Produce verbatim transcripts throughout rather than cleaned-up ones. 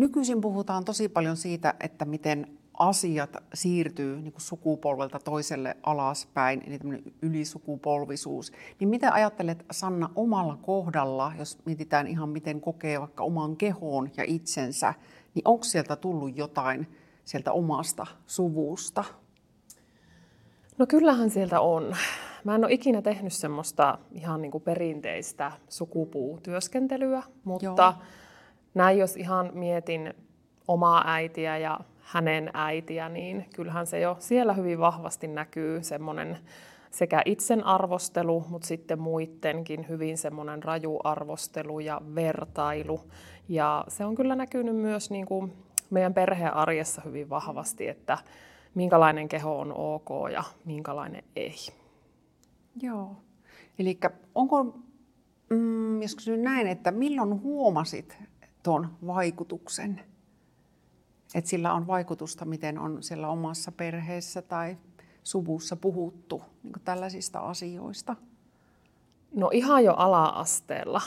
Nykyisin puhutaan tosi paljon siitä, että miten asiat siirtyy niin kuin sukupolvelta toiselle alaspäin, eli tämmöinen ylisukupolvisuus. Niin mitä ajattelet, Sanna, omalla kohdalla, jos mietitään ihan miten kokee vaikka oman kehoon ja itsensä, niin onko sieltä tullut jotain sieltä omasta suvusta? No kyllähän sieltä on. Mä en ole ikinä tehnyt semmoista ihan niin kuin perinteistä sukupuutyöskentelyä, mutta Joo. näin jos ihan mietin omaa äitiä ja hänen äitiä, niin kyllähän se jo siellä hyvin vahvasti näkyy semmoinen sekä itsen arvostelu, mutta sitten muittenkin hyvin semmoinen raju arvostelu ja vertailu. Ja se on kyllä näkynyt myös niin kuin meidän perheen arjessa hyvin vahvasti, että minkälainen keho on ok ja minkälainen ei. Joo. Eli onko, mm, jos kysyn näin, että milloin huomasit tuon vaikutuksen? Että sillä on vaikutusta, miten on siellä omassa perheessä tai suvussa puhuttu niin kuin tällaisista asioista? No ihan jo ala-asteella.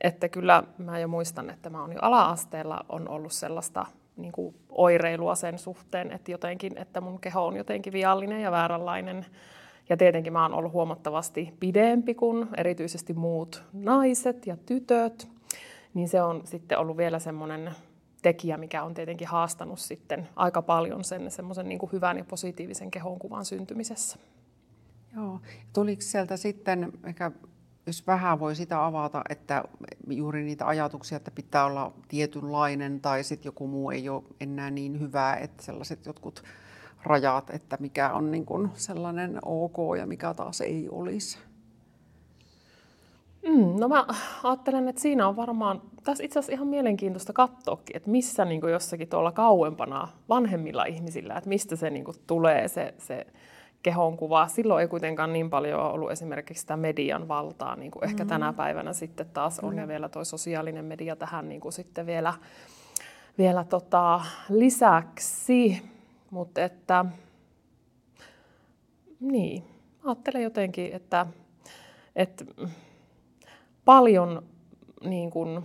Että kyllä mä jo muistan, että mä oon jo ala-asteella on ollut sellaista niin kuin oireilua sen suhteen, että jotenkin, että mun keho on jotenkin viallinen ja vääränlainen. Ja tietenkin mä oon ollut huomattavasti pidempi kuin erityisesti muut naiset ja tytöt. Niin se on sitten ollut vielä semmoinen tekijä, mikä on tietenkin haastanut sitten aika paljon sen semmoisen niin kuin hyvän ja positiivisen kehonkuvan syntymisessä. Joo. Tuliko sieltä sitten, ehkä jos vähän voi sitä avata, että juuri niitä ajatuksia, että pitää olla tietynlainen tai sitten joku muu ei ole enää niin hyvää, että sellaiset jotkut rajat, että mikä on niin kuin sellainen ok ja mikä taas ei olisi? Mm, no mä ajattelen, että siinä on varmaan, tässä itse asiassa ihan mielenkiintoista katsoakin, että missä niin kuin jossakin tuolla kauempana vanhemmilla ihmisillä, että mistä se niin kuin tulee se, se kehonkuva. Silloin ei kuitenkaan niin paljon ollut esimerkiksi sitä median valtaa, niin kuin ehkä mm. tänä päivänä sitten taas on, mm. ja vielä toi sosiaalinen media tähän niin kuin sitten vielä, vielä tota lisäksi, mutta että, niin, ajattelen jotenkin, että, että paljon niin kuin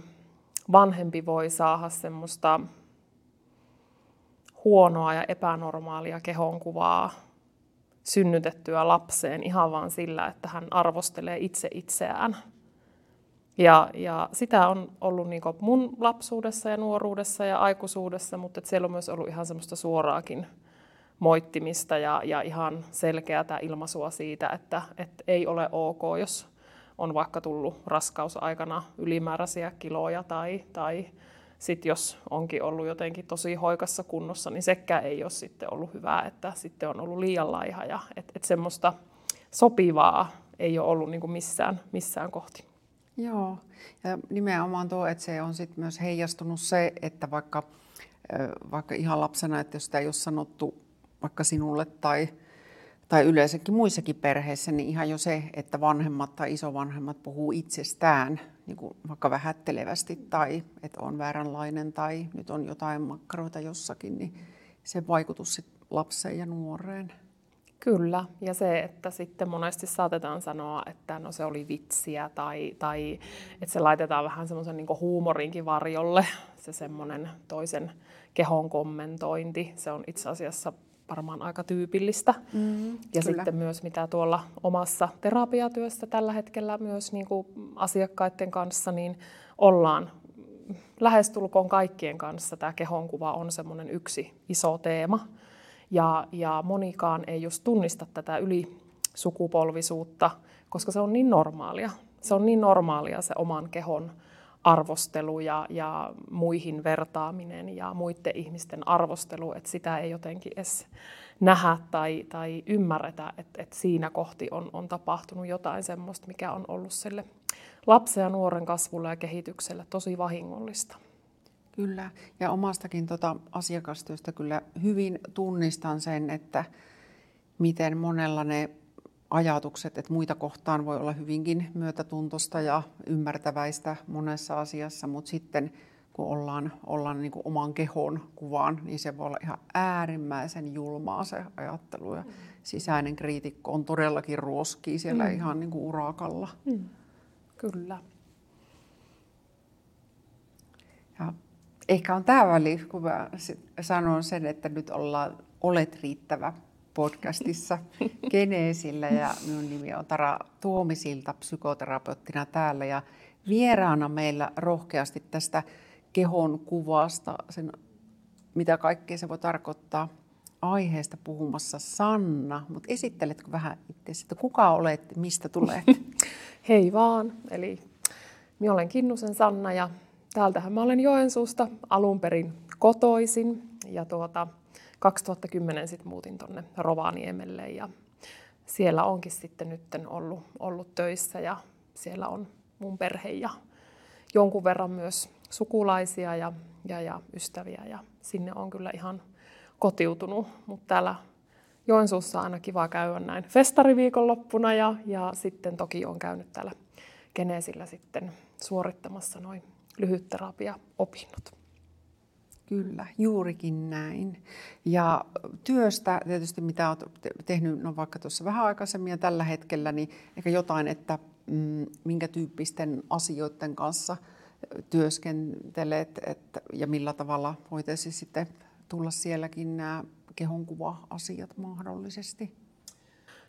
vanhempi voi saada semmoista huonoa ja epänormaalia kehonkuvaa synnytettyä lapseen ihan vaan sillä, että hän arvostelee itse itseään. Ja, ja sitä on ollut niin kuin mun lapsuudessa ja nuoruudessa ja aikuisuudessa, mutta siellä on myös ollut ihan semmoista suoraakin moittimista ja, ja ihan selkeää ilmaisua siitä, että, että ei ole ok, jos on vaikka tullut raskausaikana ylimääräisiä kiloja tai, tai sitten jos onkin ollut jotenkin tosi hoikassa kunnossa, niin sekään ei ole sitten ollut hyvää, että sitten on ollut liian laiha ja että et semmoista sopivaa ei ole ollut niin kuin missään, missään kohti. Joo, ja nimenomaan tuo, että se on sitten myös heijastunut se, että vaikka, vaikka ihan lapsena, että jos sitä ei ole sanottu vaikka sinulle tai tai yleensäkin muissakin perheissä, niin ihan jo se, että vanhemmat tai isovanhemmat puhuu itsestään niin kuin vaikka vähättelevästi tai että on vääränlainen tai nyt on jotain makkaroita jossakin, niin se vaikutus sit lapseen ja nuoreen. Kyllä, ja se, että sitten monesti saatetaan sanoa, että no se oli vitsiä tai, tai että se laitetaan vähän semmoisen niin kuin huumorinkin varjolle, se semmoinen toisen kehon kommentointi, se on itse asiassa varmaan aika tyypillistä. Mm, ja kyllä. Sitten myös mitä tuolla omassa terapiatyössä tällä hetkellä myös niin kuin asiakkaiden kanssa, niin ollaan lähestulkoon kaikkien kanssa. Tämä kehonkuva on semmoinen yksi iso teema. Ja, ja monikaan ei just tunnista tätä ylisukupolvisuutta, koska se on niin normaalia. Se on niin normaalia se oman kehon arvostelu ja, ja muihin vertaaminen ja muiden ihmisten arvostelu, että sitä ei jotenkin edes nähdä tai, tai ymmärretä, että, että siinä kohti on, on tapahtunut jotain semmoista, mikä on ollut sille lapsen ja nuoren kasvulle ja kehitykselle tosi vahingollista. Kyllä, ja omastakin tota asiakastyöstä kyllä hyvin tunnistan sen, että miten monella ne ajatukset, että muita kohtaan voi olla hyvinkin myötätuntoista ja ymmärtäväistä monessa asiassa, mutta sitten kun ollaan, ollaan niin kuin oman kehon kuvaan, niin se voi olla ihan äärimmäisen julmaa se ajattelu. Ja sisäinen kriitikko on todellakin ruoskii siellä mm. ihan niin kuin urakalla. Mm. Kyllä. Ja ehkä on tämä väli, kun mä sanon sen, että nyt ollaan Olet riittävä podcastissa Genesillä ja minun nimi on Tara Tuomisilta psykoterapeuttina täällä ja vieraana meillä rohkeasti tästä kehon kuvasta, sen, mitä kaikkea se voi tarkoittaa aiheesta puhumassa Sanna, mutta esitteletkö vähän itseäsi, että kuka olet, mistä tulet? Hei vaan, eli minä olen Kinnusen Sanna ja täältähän mä olen Joensuusta alun perin kotoisin ja tuota kaksituhattakymmenen sitten muutin tuonne Rovaniemelle ja siellä onkin sitten nytten ollut, ollut töissä ja siellä on mun perhe ja jonkun verran myös sukulaisia ja, ja, ja ystäviä ja sinne on kyllä ihan kotiutunut, mutta täällä Joensuussa on aina kiva käydä näin festariviikonloppuna ja, ja sitten toki on käynyt täällä Genesillä sitten suorittamassa noin lyhytterapiaopinnot. Kyllä, juurikin näin. Ja työstä tietysti, mitä olet tehnyt, no vaikka tuossa vähän aikaisemmin ja tällä hetkellä, niin ehkä jotain, että mm, minkä tyyppisten asioiden kanssa työskentelet et, ja millä tavalla voitaisiin sitten tulla sielläkin nämä kehonkuva-asiat mahdollisesti?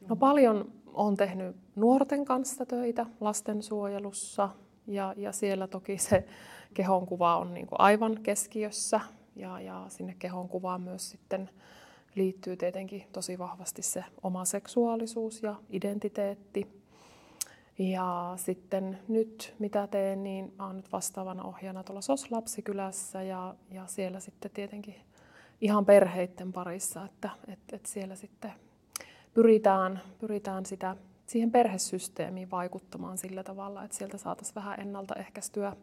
No paljon olen tehnyt nuorten kanssa töitä lastensuojelussa. Ja, ja siellä toki se kehonkuva on niin kuin aivan keskiössä ja, ja sinne kehonkuvaan myös sitten liittyy tietenkin tosi vahvasti se oma seksuaalisuus ja identiteetti. Ja sitten nyt mitä teen, niin olen nyt vastaavana ohjaajana tuolla Soslapsikylässä ja, ja siellä sitten tietenkin ihan perheiden parissa, että et, et siellä sitten pyritään, pyritään sitä siihen perhesysteemiin vaikuttamaan sillä tavalla, että sieltä saataisiin vähän ennaltaehkäistyä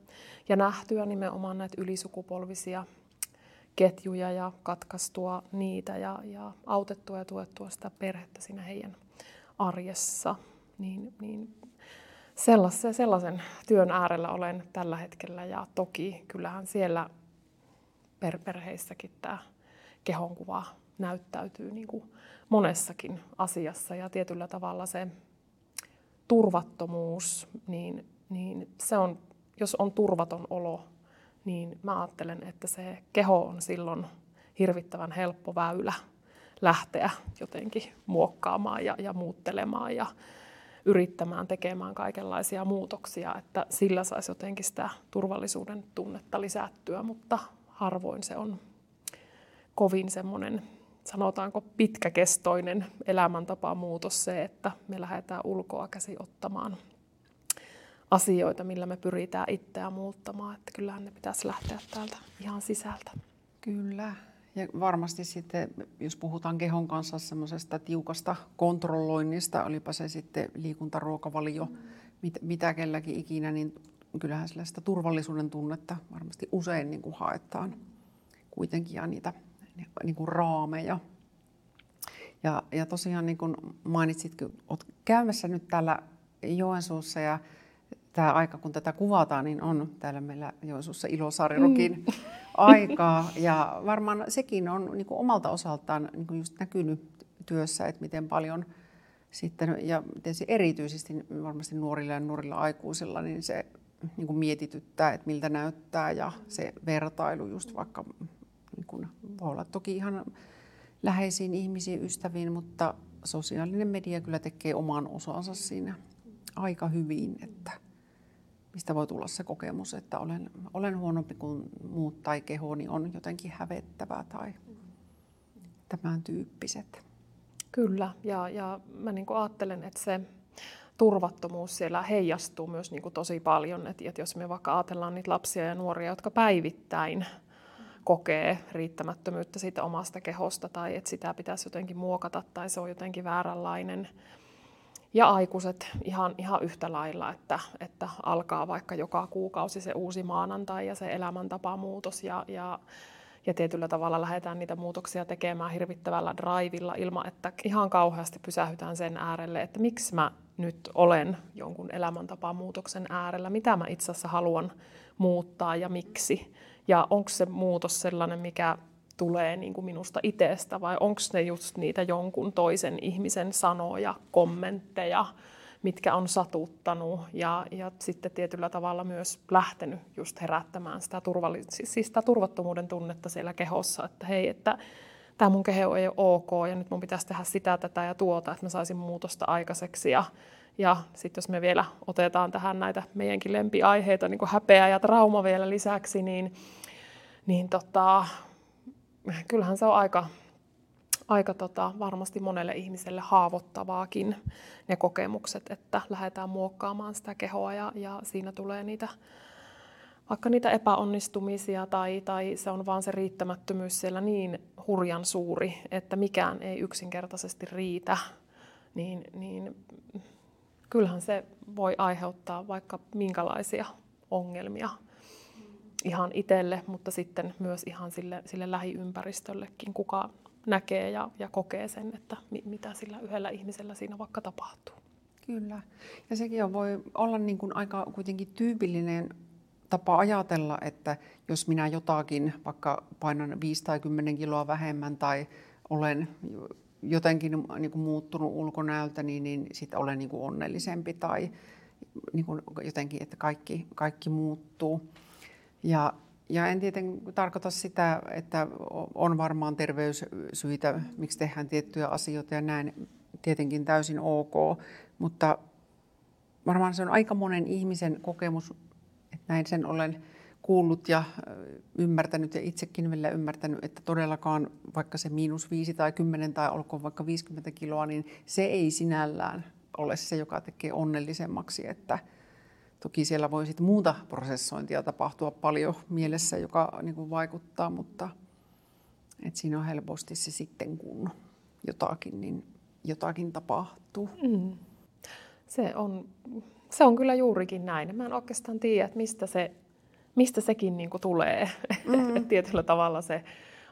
ja nähtyä nimenomaan näitä ylisukupolvisia ketjuja ja katkaistua niitä ja, ja autettua ja tuettua sitä perhettä siinä heidän arjessa. Niin, niin sellaisen, sellaisen työn äärellä olen tällä hetkellä ja toki kyllähän siellä per- perheissäkin tämä kehonkuva näyttäytyy niin kuin monessakin asiassa ja tietyllä tavalla se turvattomuus, niin, niin se on, jos on turvaton olo, niin mä ajattelen, että se keho on silloin hirvittävän helppo väylä lähteä jotenkin muokkaamaan ja, ja muuttelemaan ja yrittämään tekemään kaikenlaisia muutoksia, että sillä saisi jotenkin sitä turvallisuuden tunnetta lisättyä, mutta harvoin se on kovin semmoinen, sanotaanko pitkäkestoinen elämäntapamuutos se, että me lähdetään ulkoa käsi ottamaan asioita, millä me pyritään itseään muuttamaan. Että kyllähän ne pitäisi lähteä täältä ihan sisältä. Kyllä. Ja varmasti sitten, jos puhutaan kehon kanssa semmoisesta tiukasta kontrolloinnista, olipa se sitten liikuntaruokavalio, mm. mit, mitä kelläkin ikinä, niin kyllähän sillä sitä turvallisuuden tunnetta varmasti usein niin kuin haetaan kuitenkin ja niitä niin kuin raameja. Ja, ja tosiaan niin kuin mainitsitkin, olet käymässä nyt täällä Joensuussa ja tämä aika kun tätä kuvataan, niin on täällä meillä Joensuussa Ilosaarirokin mm. aikaa. Ja varmaan sekin on niin kuin omalta osaltaan niin kuin just näkynyt työssä, että miten paljon sitten, ja tietysti erityisesti varmasti nuorilla ja nuorilla aikuisilla, niin se niin kuin mietityttää, että miltä näyttää ja se vertailu just vaikka kun voi olla toki ihan läheisiin ihmisiin, ystäviin, mutta sosiaalinen media kyllä tekee oman osansa siinä aika hyvin, että mistä voi tulla se kokemus, että olen, olen huonompi kuin muut tai kehoni on jotenkin hävettävää tai tämän tyyppiset. Kyllä, ja, ja mä niin kuin ajattelen, että se turvattomuus siellä heijastuu myös niin kuin tosi paljon, että, että jos me vaikka ajatellaan niitä lapsia ja nuoria, jotka päivittäin kokee riittämättömyyttä siitä omasta kehosta tai että sitä pitäisi jotenkin muokata tai se on jotenkin vääränlainen. Ja aikuiset ihan, ihan yhtä lailla, että, että alkaa vaikka joka kuukausi se uusi maanantai ja se elämäntapamuutos ja, ja, ja tietyllä tavalla lähdetään niitä muutoksia tekemään hirvittävällä draivilla ilman, että ihan kauheasti pysähdytään sen äärelle, että miksi mä nyt olen jonkun elämäntapamuutoksen äärellä, mitä mä itse asiassa haluan muuttaa ja miksi. Ja onko se muutos sellainen, mikä tulee niin kuin minusta itsestä vai onko ne just niitä jonkun toisen ihmisen sanoja, kommentteja, mitkä on satuttanut ja, ja sitten tietyllä tavalla myös lähtenyt just herättämään sitä, turvallis- siis sitä turvattomuuden tunnetta siellä kehossa, että hei, että tämä mun keho ei ole ok ja nyt mun pitäisi tehdä sitä, tätä ja tuota, että mä saisin muutosta aikaiseksi. Ja, ja sitten jos me vielä otetaan tähän näitä meidänkin lempiaiheita, niin kuin häpeä ja trauma vielä lisäksi, niin, niin tota, kyllähän se on aika, aika tota, varmasti monelle ihmiselle haavoittavaakin ne kokemukset, että lähdetään muokkaamaan sitä kehoa ja, ja siinä tulee niitä vaikka niitä epäonnistumisia tai, tai se on vaan se riittämättömyys siellä niin hurjan suuri, että mikään ei yksinkertaisesti riitä, niin, niin kyllähän se voi aiheuttaa vaikka minkälaisia ongelmia ihan itselle, mutta sitten myös ihan sille, sille lähiympäristöllekin, kuka näkee ja, ja kokee sen, että mi, mitä sillä yhdellä ihmisellä siinä vaikka tapahtuu. Kyllä, ja sekin on, voi olla niin kuin aika kuitenkin tyypillinen tapa ajatella, että jos minä jotakin, vaikka painan viisi tai kymmenen kiloa vähemmän tai olen jotenkin niin kuin muuttunut ulkonäöltä, niin, niin sitten olen niin kuin onnellisempi tai niin kuin jotenkin, että kaikki, kaikki muuttuu. Ja, ja en tietenkään tarkoita sitä, että on varmaan terveyssyitä, miksi tehdään tiettyjä asioita ja näin tietenkin täysin ok, mutta varmaan se on aika monen ihmisen kokemus. Näin sen olen kuullut ja ymmärtänyt ja itsekin vielä ymmärtänyt, että todellakaan vaikka se miinus viisi tai kymmenen tai olkoon vaikka viisikymmentä kiloa, niin se ei sinällään ole se, joka tekee onnellisemmaksi. Että toki siellä voi sitten muuta prosessointia tapahtua paljon mielessä, joka niin kuin vaikuttaa, mutta et siinä on helposti se sitten, kun jotakin, niin jotakin tapahtuu. Mm. Se on... Se on kyllä juurikin näin. Mä en oikeastaan tiedä, että mistä, se, mistä sekin niinku tulee mm. tietyllä tavalla se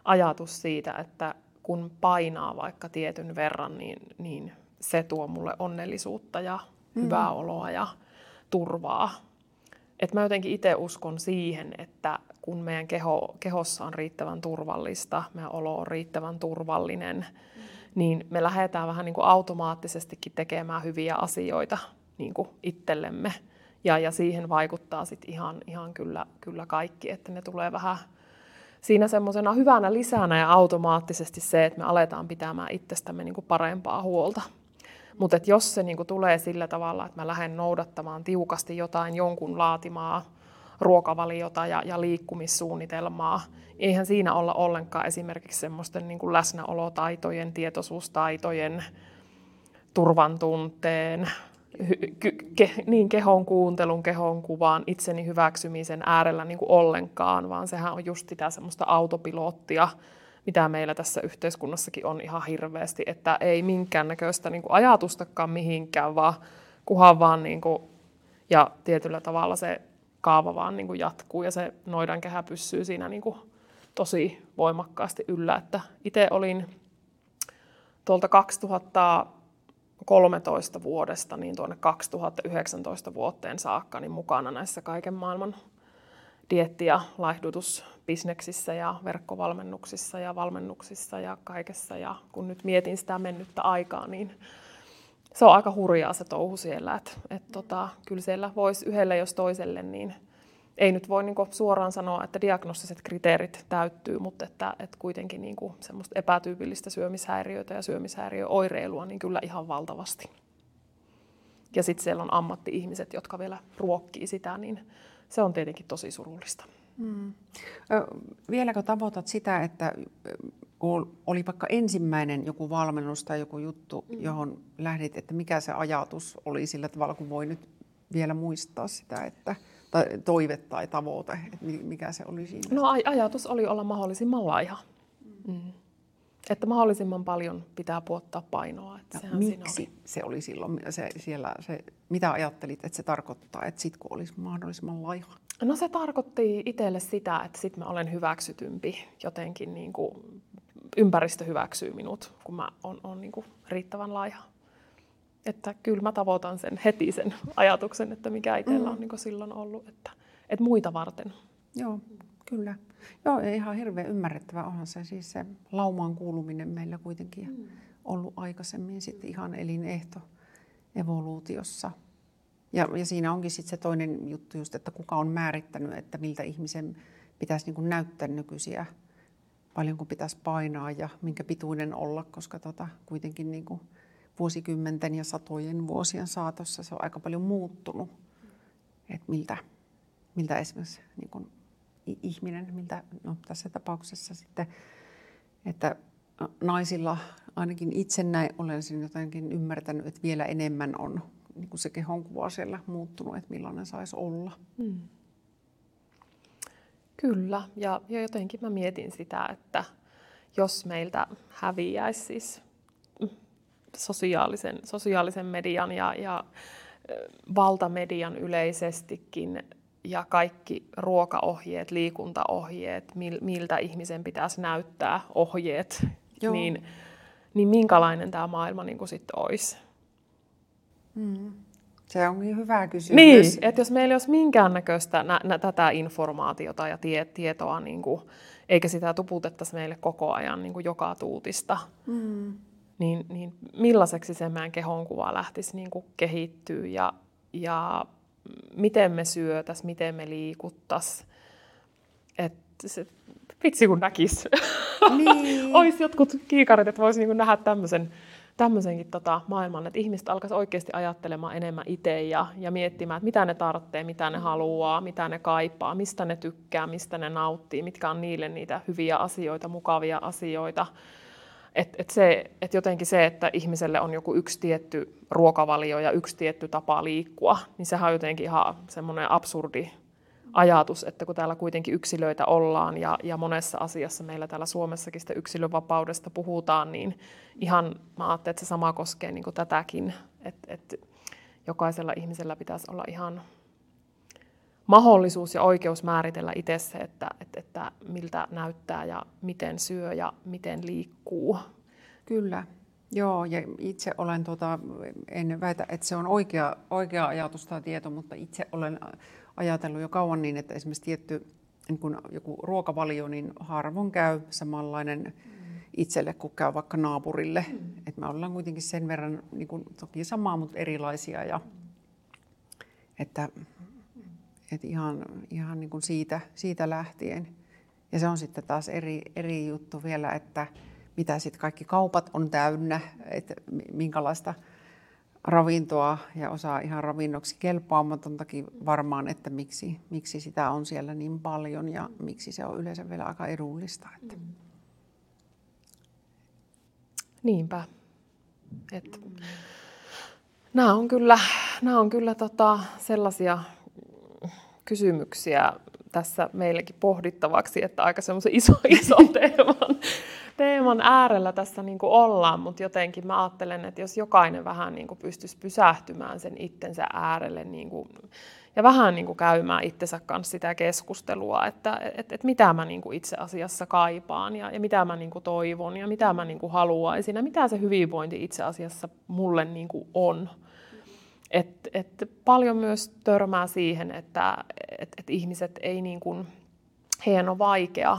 ajatus siitä, että kun painaa vaikka tietyn verran, niin, niin se tuo mulle onnellisuutta ja mm. hyvää oloa ja turvaa. Et mä jotenkin itse uskon siihen, että kun meidän keho, kehossa on riittävän turvallista, meidän olo on riittävän turvallinen, mm. niin me lähdetään vähän niinku automaattisestikin tekemään hyviä asioita niin kuin itsellemme. Ja, ja siihen vaikuttaa sit ihan, ihan kyllä, kyllä kaikki, että ne tulee vähän siinä semmoisena hyvänä lisänä ja automaattisesti se, että me aletaan pitämään itsestämme niin kuin parempaa huolta. Mutta jos se niin kuin tulee sillä tavalla, että mä lähden noudattamaan tiukasti jotain jonkun laatimaa ruokavaliota ja, ja liikkumissuunnitelmaa, eihän siinä olla ollenkaan esimerkiksi semmoisten niin kuin läsnäolotaitojen, tietoisuustaitojen, turvantunteen, niin kehon kuuntelun, kehon kuvan, itseni hyväksymisen äärellä niin kuin ollenkaan, vaan sehän on just sitä semmoista autopilottia, mitä meillä tässä yhteiskunnassakin on ihan hirveästi, että ei minkäännäköistä niin kuin ajatustakaan mihinkään, vaan kuhan vaan niin kuin, ja tietyllä tavalla se kaava vaan niin kuin jatkuu ja se noidankehä pyssyy siinä niin kuin tosi voimakkaasti yllä. Että itse olin tuolta kaksituhattakolmetoista vuodesta niin tuonne kaksituhattayhdeksäntoista vuoteen saakka niin mukana näissä kaiken maailman dieetti- ja laihdutusbisneksissä ja verkkovalmennuksissa ja valmennuksissa ja kaikessa. Ja kun nyt mietin sitä mennyttä aikaa, niin se on aika hurjaa se touhu siellä. Et, et tota, kyllä siellä voisi yhdelle jos toiselle, niin ei nyt voi niinku suoraan sanoa, että diagnostiset kriteerit täyttyy, mutta että, että kuitenkin niinku semmoista epätyypillistä syömishäiriöitä ja syömishäiriöoireilua niin kyllä ihan valtavasti. Ja sitten siellä on ammatti-ihmiset, jotka vielä ruokkii sitä, niin se on tietenkin tosi surullista. Mm. Vieläkö tavoitat sitä, että kun oli vaikka ensimmäinen joku valmennus tai joku juttu, mm. johon lähdit, että mikä se ajatus oli sillä tavalla, kun voi nyt vielä muistaa sitä, että... Tai toive tai tavoite, että mikä se oli siinä? No ajatus oli olla mahdollisimman laiha. Mm. Että mahdollisimman paljon pitää puottaa painoa. Että no, miksi oli. Se oli silloin? Se, siellä, se, mitä ajattelit, että se tarkoittaa, että sit kun olisi mahdollisimman laiha? No se tarkoitti itselle sitä, että sit mä olen hyväksytympi. Jotenkin niin kuin ympäristö hyväksyy minut, kun mä olen niin kuin riittävän laiha. Että kyllä mä tavoitan sen heti sen ajatuksen, että mikä itsellä on niin kuin silloin ollut, että, että muita varten. Joo, kyllä. Joo, ja ihan hirveän ymmärrettävä onhan se siis se laumaan kuuluminen meillä kuitenkin mm. ollut aikaisemmin sitten ihan elinehto evoluutiossa. Ja, ja siinä onkin sitten se toinen juttu just, että kuka on määrittänyt, että miltä ihmisen pitäisi niin kuin näyttää nykyisiä, paljonko pitäisi painaa ja minkä pituinen olla, koska tota, kuitenkin niin kuin vuosikymmenten ja satojen vuosien saatossa se on aika paljon muuttunut, että miltä, miltä esimerkiksi niin kuin ihminen, miltä no, tässä tapauksessa sitten, että naisilla ainakin itse näin olen siinä jotenkin ymmärtänyt, että vielä enemmän on niin kuin se kehonkuva siellä muuttunut, että millainen saisi olla. Mm. Kyllä, ja, ja jotenkin mä mietin sitä, että jos meiltä häviäisi siis sosiaalisen, sosiaalisen median ja, ja valtamedian yleisestikin ja kaikki ruokaohjeet, liikuntaohjeet, mil, miltä ihmisen pitäisi näyttää ohjeet, niin, niin minkälainen tämä maailma niin kuin sitten olisi? Mm. Se onkin hyvä kysymys. Niin, että jos meillä ei olisi minkäännäköistä nä- nä- tätä informaatiota ja tie- tietoa, niin kuin, eikä sitä tuputettaisi meille koko ajan niin kuin joka tuutista, mm. niin, niin millaiseksi se meidän kehonkuva lähtisi niin kuin kehittyä ja, ja miten me syötäisiin, miten me liikuttaisiin. Vitsi kun näkisi. Niin. Olisi jotkut kiikarit, että voisi niin kuin nähdä tämmöisen. Tämmöisenkin tota maailman, että ihmiset alkaisi oikeasti ajattelemaan enemmän itse ja, ja miettimään, että mitä ne tarvitsee, mitä ne haluaa, mitä ne kaipaa, mistä ne tykkää, mistä ne nauttii, mitkä on niille niitä hyviä asioita, mukavia asioita. Et, et se, et jotenkin se, että ihmiselle on joku yksi tietty ruokavalio ja yksi tietty tapa liikkua, niin sehän on jotenkin ihan semmoinen absurdi ajatus, että kun täällä kuitenkin yksilöitä ollaan ja, ja monessa asiassa meillä täällä Suomessakin sitä yksilönvapaudesta puhutaan, niin ihan mä ajattelen, että se sama koskee niin kuin tätäkin, että et jokaisella ihmisellä pitäisi olla ihan mahdollisuus ja oikeus määritellä itse se, että, että, että miltä näyttää ja miten syö ja miten liikkuu. Kyllä. Joo, ja itse olen, tuota, en väitä, että se on oikea, oikea ajatus tai tieto, mutta itse olen ajatellut jo kauan niin, että esimerkiksi tietty niin kun joku ruokavalio, niin harvoin käy samanlainen mm. itselle kuin käy vaikka naapurille. Mm. Et me ollaan kuitenkin sen verran niin kun, toki samaa, mutta erilaisia. Ja, että, et ihan ihan niin kun siitä, siitä lähtien. Ja se on sitten taas eri, eri juttu vielä, että mitä sitten kaikki kaupat on täynnä, että minkälaista ravintoa ja osaa ihan ravinnoksi kelpaamatontakin varmaan, että miksi, miksi sitä on siellä niin paljon ja miksi se on yleensä vielä aika edullista. Että. Niinpä. Et, nämä on kyllä, nämä on kyllä tota sellaisia kysymyksiä tässä meilläkin pohdittavaksi, että aika semmoisen iso, iso teeman. teeman äärellä tässä niin kuin ollaan, mutta jotenkin mä ajattelen, että jos jokainen vähän niin kuin pystyisi pysähtymään sen itsensä äärelle niin kuin, ja vähän niin kuin käymään itsensä kanssa sitä keskustelua, että et, et mitä mä niin kuin itse asiassa kaipaan ja, ja mitä mä niin kuin toivon ja mitä mä niin kuin haluaisin ja mitä se hyvinvointi itse asiassa mulle niin kuin on. Et, et paljon myös törmää siihen, että et, et ihmiset ei niin kuin, heidän on vaikea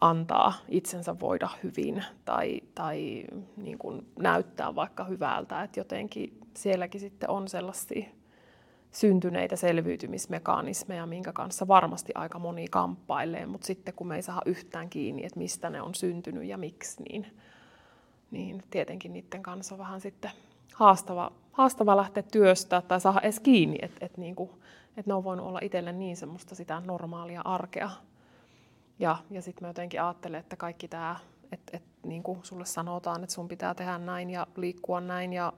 antaa itsensä voida hyvin tai, tai niin kuin näyttää vaikka hyvältä. Että jotenkin sielläkin sitten on sellaisia syntyneitä selviytymismekanismeja, minkä kanssa varmasti aika moni kamppailee, mutta sitten kun me ei saada yhtään kiinni, että mistä ne on syntynyt ja miksi, niin, niin tietenkin niiden kanssa on vähän sitten haastava, haastava lähteä työstää tai saada edes kiinni, että, että, niin kuin, että ne on voinut olla itselle niin semmoista sitä normaalia arkea. Ja, ja sitten mä jotenkin ajattelen, että kaikki tämä, että et, niin kuin sulle sanotaan, että sun pitää tehdä näin ja liikkua näin. Ja,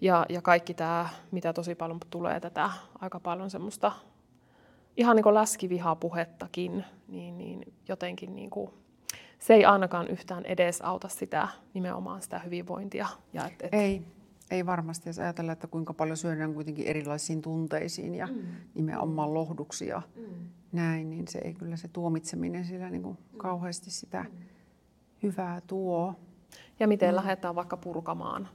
ja, ja kaikki tämä, mitä tosi paljon tulee tätä, aika paljon semmoista ihan niin kuin läskivihapuhettakin, niin, niin jotenkin niin kuin, se ei ainakaan yhtään edesauta sitä nimenomaan sitä hyvinvointia. Ja et, et, ei, ei varmasti, jos ajatellaan, että kuinka paljon syödään kuitenkin erilaisiin tunteisiin ja mm. nimenomaan lohduksia. Mm. Näin, niin se ei kyllä se tuomitseminen sillä niin kuin kauheasti sitä hyvää tuo. Ja miten mm. lähdetään vaikka purkamaan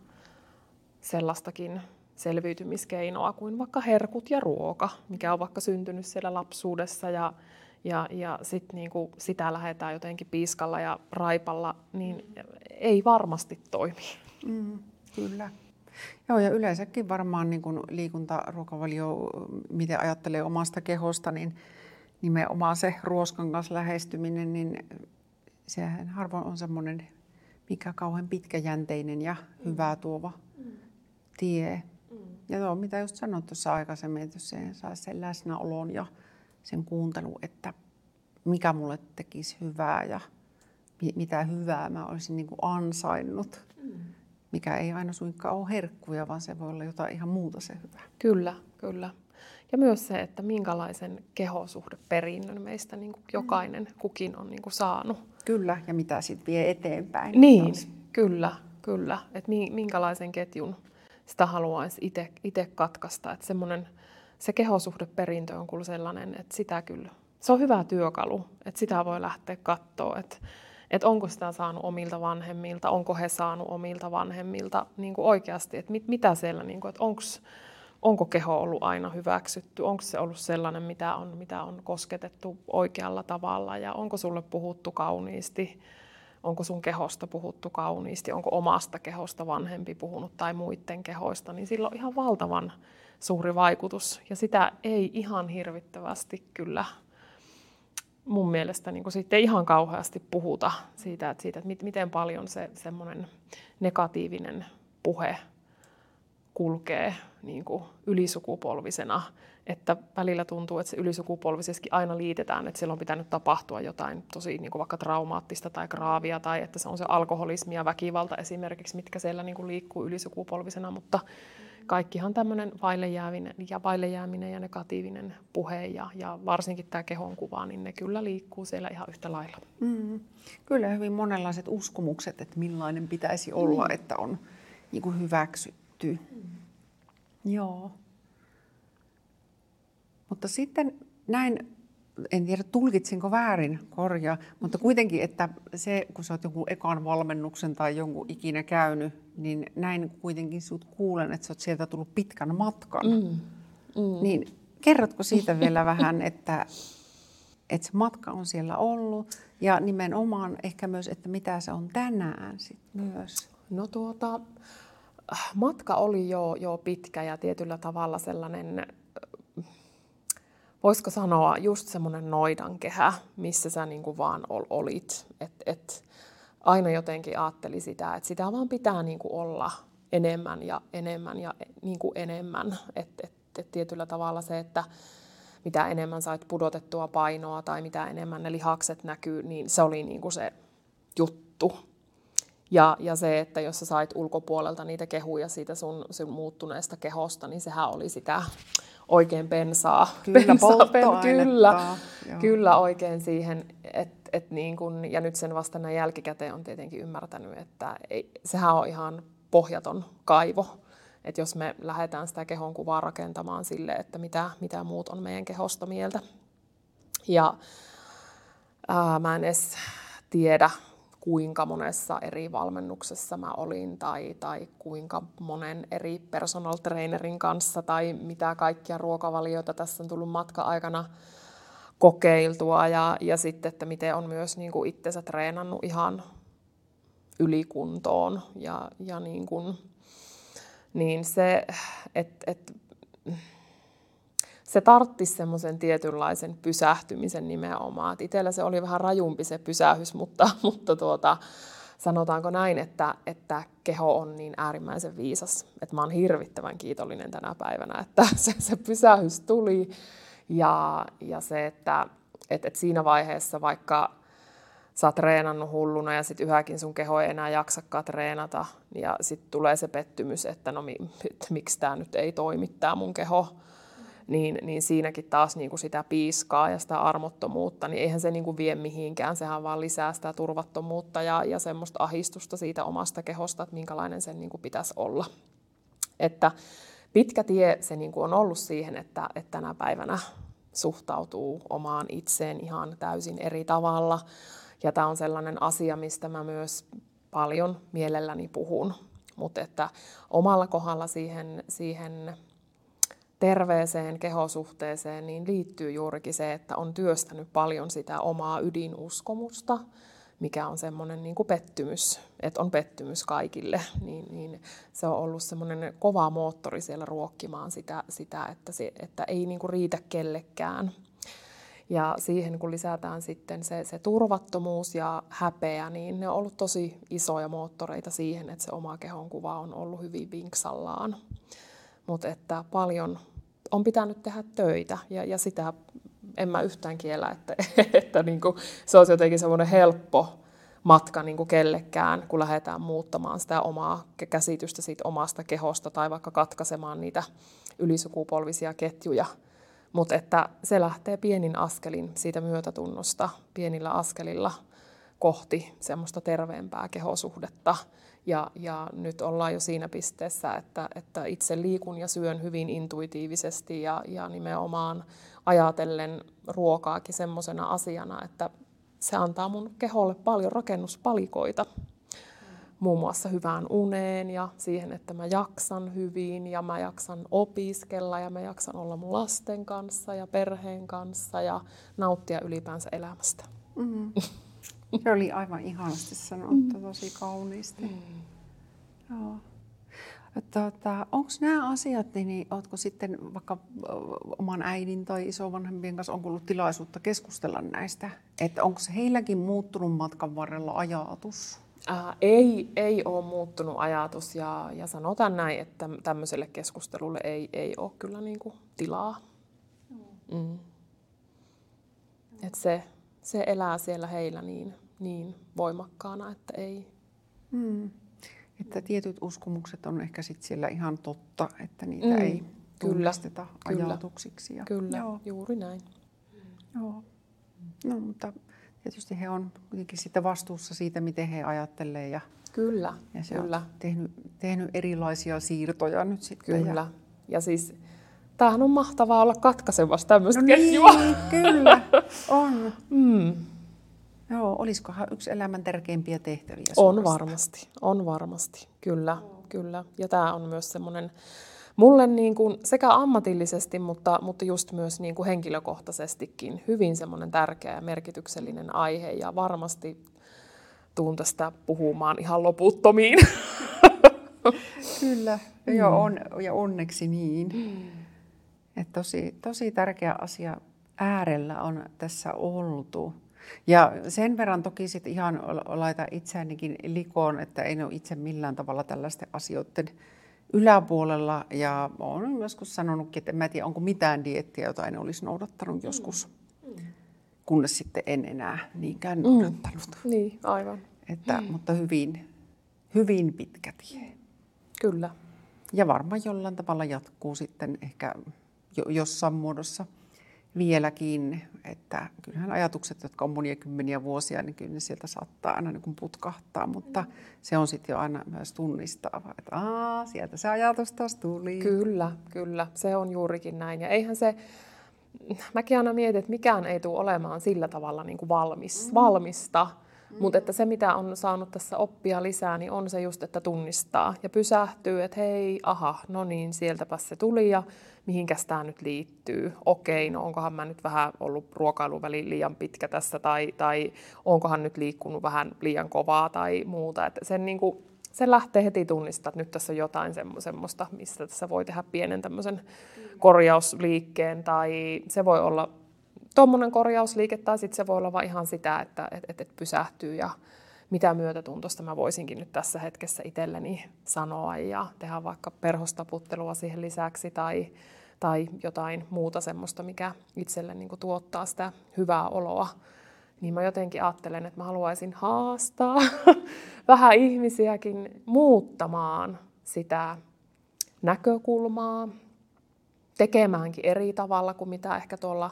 sellaistakin selviytymiskeinoa kuin vaikka herkut ja ruoka, mikä on vaikka syntynyt siellä lapsuudessa ja, ja, ja sit niin kuin sitä lähdetään jotenkin piiskalla ja raipalla, niin ei varmasti toimi. Mm, kyllä. Joo, ja yleensäkin varmaan niin kun liikuntaruokavalio, miten ajattelee omasta kehosta, niin nimenomaan se ruoskan kanssa lähestyminen, niin sehän harvoin on semmoinen, mikä kauhean pitkäjänteinen ja mm. hyvää tuova mm. tie. Mm. Ja tuo, mitä just sanoit tuossa aikaisemmin, että jos sen saisi sen läsnäolon ja sen kuuntelun, että mikä mulle tekisi hyvää ja mitä hyvää mä olisin niin kuin ansainnut. Mm. Mikä ei aina suinkaan ole herkkuja, vaan se voi olla jotain ihan muuta se hyvä. Kyllä, kyllä. Ja myös se, että minkälaisen kehosuhdeperinnön meistä niin kuin jokainen kukin on niin kuin saanut. Kyllä, ja mitä sitten vie eteenpäin. Niin, taas. kyllä, kyllä. Että minkälaisen ketjun sitä haluaisi itse katkaista. Että semmoinen, se kehosuhdeperintö on kyllä sellainen, että sitä kyllä, se on hyvä työkalu, että sitä voi lähteä katsoa. Että Että onko sitä saanut omilta vanhemmilta, onko he saanut omilta vanhemmilta niin kuin oikeasti, että mit, mitä siellä, niin kuin, että onks, onko keho ollut aina hyväksytty, onko se ollut sellainen, mitä on, mitä on kosketettu oikealla tavalla ja onko sulle puhuttu kauniisti, onko sun kehosta puhuttu kauniisti, onko omasta kehosta vanhempi puhunut tai muiden kehoista, niin sillä on ihan valtavan suuri vaikutus ja sitä ei ihan hirvittävästi kyllä. Mun mielestä niin sitten ihan kauheasti puhuta siitä, että, siitä, että mit, miten paljon se semmoinen negatiivinen puhe kulkee niin ylisukupolvisena. Että välillä tuntuu, että se ylisukupolvisessakin aina liitetään, että siellä on pitänyt tapahtua jotain tosi niin vaikka traumaattista tai graavia, tai että se on se alkoholismi ja väkivalta esimerkiksi, mitkä siellä niin liikkuu ylisukupolvisena, mutta kaikkihan tämmöinen vaillejääminen ja, vaillejääminen ja negatiivinen puhe ja, ja varsinkin tämä kehonkuva, niin ne kyllä liikkuu siellä ihan yhtä lailla. Mm. Kyllä hyvin monenlaiset uskomukset, että millainen pitäisi olla, mm. että on niin kuin hyväksytty. Mm. Joo. Mutta sitten näin, en tiedä tulkitsinko väärin, korjaa, mutta kuitenkin, että se, kun sä oot jonkun ekan valmennuksen tai jonkun ikinä käynyt, niin näin kuitenkin sut kuulen, että sä oot sieltä tullut pitkän matkan. Mm. Mm. Niin kerrotko siitä vielä vähän, että, että se matka on siellä ollut ja nimenomaan ehkä myös, että mitä se on tänään sitten myös? No tuota, matka oli jo, jo pitkä ja tietyllä tavalla sellainen... Voisiko sanoa just semmoinen noidankehä, missä sä niin kuin vaan olit. Et, et aina jotenkin ajatteli sitä, että sitä vaan pitää niin kuin olla enemmän ja enemmän ja niin kuin enemmän. Et, et, et tietyllä tavalla se, että mitä enemmän sait pudotettua painoa tai mitä enemmän ne lihakset näkyy, niin se oli niin kuin se juttu. Ja, ja se, että jos sä sait ulkopuolelta niitä kehuja siitä sun, sun muuttuneesta kehosta, niin sehän oli sitä... Oikein pensaa. Kyllä, pensaa, kyllä, kyllä oikein siihen. Et, et niin kun, ja nyt sen vasta näin jälkikäteen on tietenkin ymmärtänyt, että ei, sehän on ihan pohjaton kaivo. Et jos me lähdetään sitä kehon kuvaa rakentamaan sille, että mitä, mitä muut on meidän kehosta mieltä. Ja ää, mä en edes tiedä, kuinka monessa eri valmennuksessa mä olin tai, tai kuinka monen eri personal trainerin kanssa tai mitä kaikkia ruokavalioita tässä on tullut matka-aikana kokeiltua ja, ja sitten, että miten on myös niin kuin itsensä treenannut ihan ylikuntoon ja, ja niin kuin, niin se, että et, se tarttisi semmoisen tietynlaisen pysähtymisen nimenomaan. Et itsellä se oli vähän rajumpi se pysähys, mutta, mutta tuota, sanotaanko näin, että, että keho on niin äärimmäisen viisas. Et mä oon hirvittävän kiitollinen tänä päivänä, että se, se pysähys tuli. Ja, ja se, että et, et siinä vaiheessa vaikka sä oot treenannut hulluna ja sit yhäkin sun keho ei enää jaksakaan treenata. Ja sit tulee se pettymys, että no et, miksi tää nyt ei toimi tää mun keho. Niin, niin siinäkin taas niin kuin sitä piiskaa ja sitä armottomuutta, niin eihän se niin kuin vie mihinkään. Sehän vaan lisää sitä turvattomuutta ja, ja semmoista ahdistusta siitä omasta kehosta, että minkälainen sen niin kuin pitäisi olla. Että pitkä tie se niin kuin on ollut siihen, että, että tänä päivänä suhtautuu omaan itseen ihan täysin eri tavalla. Ja tämä on sellainen asia, mistä mä myös paljon mielelläni puhun. Mutta että omalla kohdalla siihen... siihen terveeseen kehosuhteeseen niin liittyy juurikin se, että on työstänyt paljon sitä omaa ydinuskomusta mikä on semmoinen niin kuin pettymys, että on pettymys kaikille, niin, niin se on ollut semmoinen kova moottori siellä ruokkimaan sitä, sitä että, se, että ei niin kuin riitä kellekään. Ja siihen kun lisätään sitten se, se turvattomuus ja häpeä, niin ne on ollut tosi isoja moottoreita siihen, että se oma kehonkuva on ollut hyvin vinksallaan. Mutta että paljon on pitänyt tehdä töitä ja, ja sitä en mä yhtään kiellä, että, että niinku, se olisi jotenkin semmoinen helppo matka niinku kellekään, kun lähdetään muuttamaan sitä omaa käsitystä siitä omasta kehosta tai vaikka katkaisemaan niitä ylisukupolvisia ketjuja. Mutta että se lähtee pienin askelin siitä myötätunnosta, pienillä askelilla kohti semmoista terveempää kehosuhdetta. Ja, ja nyt ollaan jo siinä pisteessä, että, että itse liikun ja syön hyvin intuitiivisesti ja, ja nimenomaan ajatellen ruokaakin semmoisena asiana, että se antaa mun keholle paljon rakennuspalikoita. Muun muassa hyvään uneen ja siihen, että mä jaksan hyvin ja mä jaksan opiskella ja mä jaksan olla mun lasten kanssa ja perheen kanssa ja nauttia ylipäänsä elämästä. Mm-hmm. Se oli aivan ihanasti sanottu, tosi kauniisti. Mm-hmm. Joo. Tuota, onko nämä asiat, niin oletko sitten vaikka oman äidin tai isovanhempien kanssa on ollut tilaisuutta keskustella näistä? Että onko heilläkin muuttunut matkan varrella ajatus? Ää, ei, ei ole muuttunut ajatus ja, ja sanotaan näin, että tämmöiselle keskustelulle ei, ei ole kyllä niinku tilaa. Mm. Mm. Et se, se elää siellä heillä niin, niin voimakkaana, että ei. Mm. Että tietyt uskomukset on ehkä sit siellä ihan totta, että niitä mm. ei tunnisteta kyllä. ajatuksiksi. Ja, kyllä, joo. Juuri näin. Mm. Joo. No, mutta tietysti he on kuitenkin sitä vastuussa siitä, miten he ajattelee ja, kyllä, ja se kyllä. on tehnyt, tehnyt erilaisia siirtoja nyt sitten. Kyllä. Ja, ja siis tämähän on mahtavaa olla katkaisevassa tämmöistä no ketjua. Niin, kyllä, on. Mm. Joo, olisikohan yksi elämän tärkeimpiä tehtäviä suorastaan? On varmasti, on varmasti, kyllä, no. kyllä. Ja tämä on myös semmoinen mulle niin kuin sekä ammatillisesti, mutta, mutta just myös niin kuin henkilökohtaisestikin hyvin semmoinen tärkeä ja merkityksellinen aihe. Ja varmasti tuun tästä puhumaan ihan loputtomiin. Kyllä, mm. joo, on, ja onneksi niin. Mm. Et tosi, tosi tärkeä asia äärellä on tässä oltu. Ja sen verran toki sit ihan laita itseänikin likoon, että en ole itse millään tavalla tällaisten asioiden yläpuolella. Ja olen joskus sanonutkin, että en tiedä, onko mitään dieettiä, jota en olisi noudattanut joskus, mm. kunnes sitten en enää niinkään noudattanut. Mm. Niin, aivan. Että, mm. Mutta hyvin, hyvin pitkä tie. Kyllä. Ja varmaan jollain tavalla jatkuu sitten ehkä jossain muodossa. Vieläkin, että kyllähän ajatukset, jotka on monia kymmeniä vuosia, niin kyllä ne sieltä saattaa aina niin kuin putkahtaa, mutta mm. se on sitten jo aina myös tunnistava, että aa, sieltä se ajatus taas tuli. Kyllä, kyllä, se on juurikin näin. Ja eihän se, mäkin aina mietin, että mikään ei tule olemaan sillä tavalla niin kuin valmis, mm. valmista, mm. mutta että se mitä on saanut tässä oppia lisää, niin on se just, että tunnistaa ja pysähtyy, että hei, aha, no niin, sieltäpä se tuli ja mihinkäs tämä nyt liittyy, okei, no onkohan mä nyt vähän ollut ruokailuväli liian pitkä tässä, tai, tai onkohan nyt liikkunut vähän liian kovaa tai muuta. Että sen, niin kuin, sen lähtee heti tunnistamaan, että nyt tässä on jotain semmoista, mistä tässä voi tehdä pienen tämmöisen korjausliikkeen, tai se voi olla tuommoinen korjausliike, tai sitten se voi olla vaan ihan sitä, että et, et, et pysähtyy ja mitä myötätuntosta mä voisinkin nyt tässä hetkessä itselleni sanoa ja tehdä vaikka perhostaputtelua siihen lisäksi tai, tai jotain muuta semmoista, mikä itselle niin kuin tuottaa sitä hyvää oloa. Niin mä jotenkin ajattelen, että mä haluaisin haastaa vähän ihmisiäkin muuttamaan sitä näkökulmaa, tekemäänkin eri tavalla kuin mitä ehkä tuolla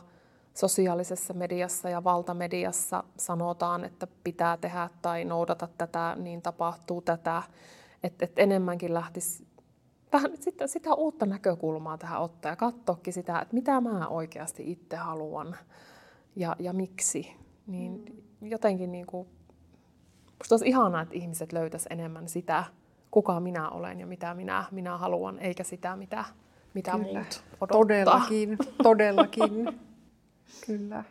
sosiaalisessa mediassa ja valtamediassa sanotaan, että pitää tehdä tai noudata tätä, niin tapahtuu tätä. Että et enemmänkin lähtisi tähän, sitä, sitä uutta näkökulmaa tähän ottaa ja katsoakin sitä, että mitä mä oikeasti itse haluan ja, ja miksi. Niin jotenkin niin kuin, musta olisi ihanaa, että ihmiset löytäisi enemmän sitä, kuka minä olen ja mitä minä, minä haluan, eikä sitä, mitä, mitä muut odottaa. Todellakin, todellakin. Kyllä.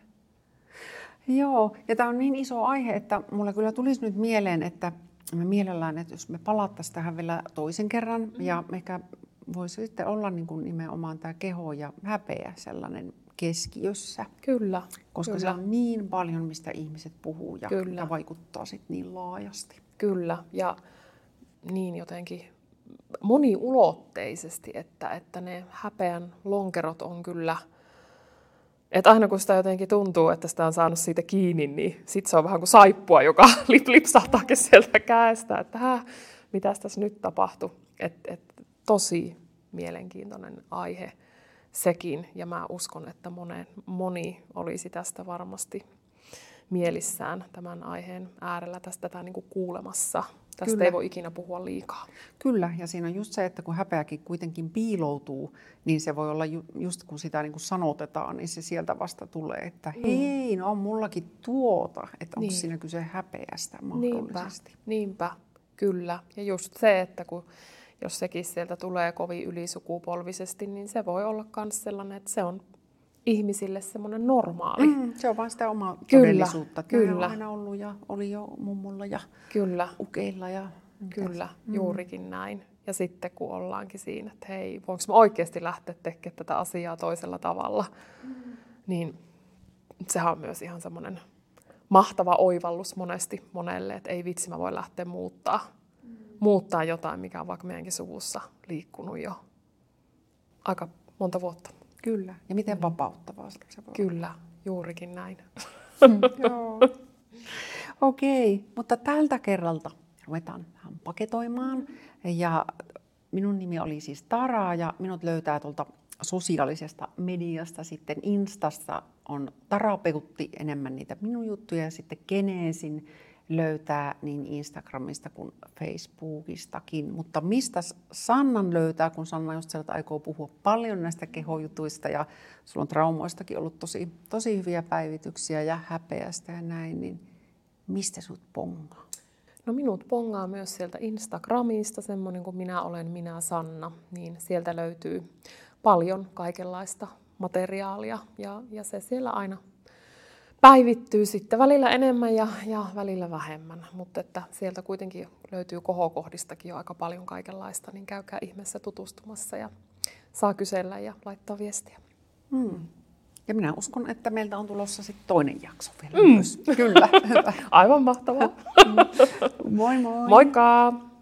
Joo, ja tämä on niin iso aihe, että mulla kyllä tulisi nyt mieleen, että mä mielellään, että jos me palattaisiin tähän vielä toisen kerran, mm. ja ehkä voisi sitten olla niin kuin nimenomaan tämä keho ja häpeä sellainen keskiössä. Kyllä. Koska kyllä. Siellä on niin paljon, mistä ihmiset puhuu ja kyllä. vaikuttaa sitten niin laajasti. Kyllä, ja niin jotenkin moniulotteisesti, että, että ne häpeän lonkerot on kyllä... Että aina kun sitä jotenkin tuntuu, että sitä on saanut siitä kiinni, niin sitten se on vähän kuin saippua, joka lip, lipsahtaakin sieltä käestä, että häh, mitäs tässä nyt tapahtui. Et, et, tosi mielenkiintoinen aihe sekin, ja mä uskon, että monen, moni olisi tästä varmasti mielissään tämän aiheen äärellä tästä tää niinku kuulemassa. Tästä Kyllä. ei voi ikinä puhua liikaa. Kyllä, ja siinä on just se, että kun häpeäkin kuitenkin piiloutuu, niin se voi olla ju- just kun sitä niin kuin sanotetaan, niin se sieltä vasta tulee, että mm. hei, no on mullakin tuota, että niin. onko siinä kyse häpeästä mahdollisesti. Niinpä, niinpä, kyllä. Ja just se, että kun, jos sekin sieltä tulee kovin ylisukupolvisesti, niin se voi olla myös sellainen, että se on ihmisille semmoinen normaali. Mm, se on vaan sitä omaa kyllä, todellisuutta. Kyllä. Kyllä on aina ollut ja oli jo mummulla ja kyllä. ukeilla. Ja kyllä, mm. juurikin näin. Ja sitten kun ollaankin siinä, että hei, voinko mä oikeasti lähteä tekemään tätä asiaa toisella tavalla, mm. niin sehän on myös ihan semmoinen mahtava oivallus monesti monelle, että ei vitsi, mä voi lähteä muuttaa, mm. muuttaa jotain, mikä on vaikka meidänkin suvussa liikkunut jo aika monta vuotta. Kyllä. Ja miten vapauttavaa se voi Kyllä, olla. Juurikin näin. Joo. Okei, mutta tältä kerralta ruvetaan vähän paketoimaan. Ja minun nimi oli siis Tara ja minut löytää tuolta sosiaalisesta mediasta. Sitten Instasta on terapeutti enemmän niitä minun juttuja. Sitten Genesin löytää niin Instagramista kuin Facebookistakin. Mutta mistä Sannan löytää, kun Sanna just sieltä aikoo puhua paljon näistä kehojutuista ja sulla on traumoistakin ollut tosi, tosi hyviä päivityksiä ja häpeästä ja näin, niin mistä sut pongaa? No minut pongaa myös sieltä Instagramista, semmoinen kuin minä olen minä Sanna, niin sieltä löytyy paljon kaikenlaista materiaalia ja, ja se siellä aina päivittyy sitten välillä enemmän ja, ja välillä vähemmän, mutta että sieltä kuitenkin löytyy kohokohdistakin jo aika paljon kaikenlaista, niin käykää ihmeessä tutustumassa ja saa kysellä ja laittaa viestiä. Hmm. Ja minä uskon, että meiltä on tulossa sitten toinen jakso vielä mm. myös. Kyllä. Aivan mahtavaa. Moi moi. Moikka.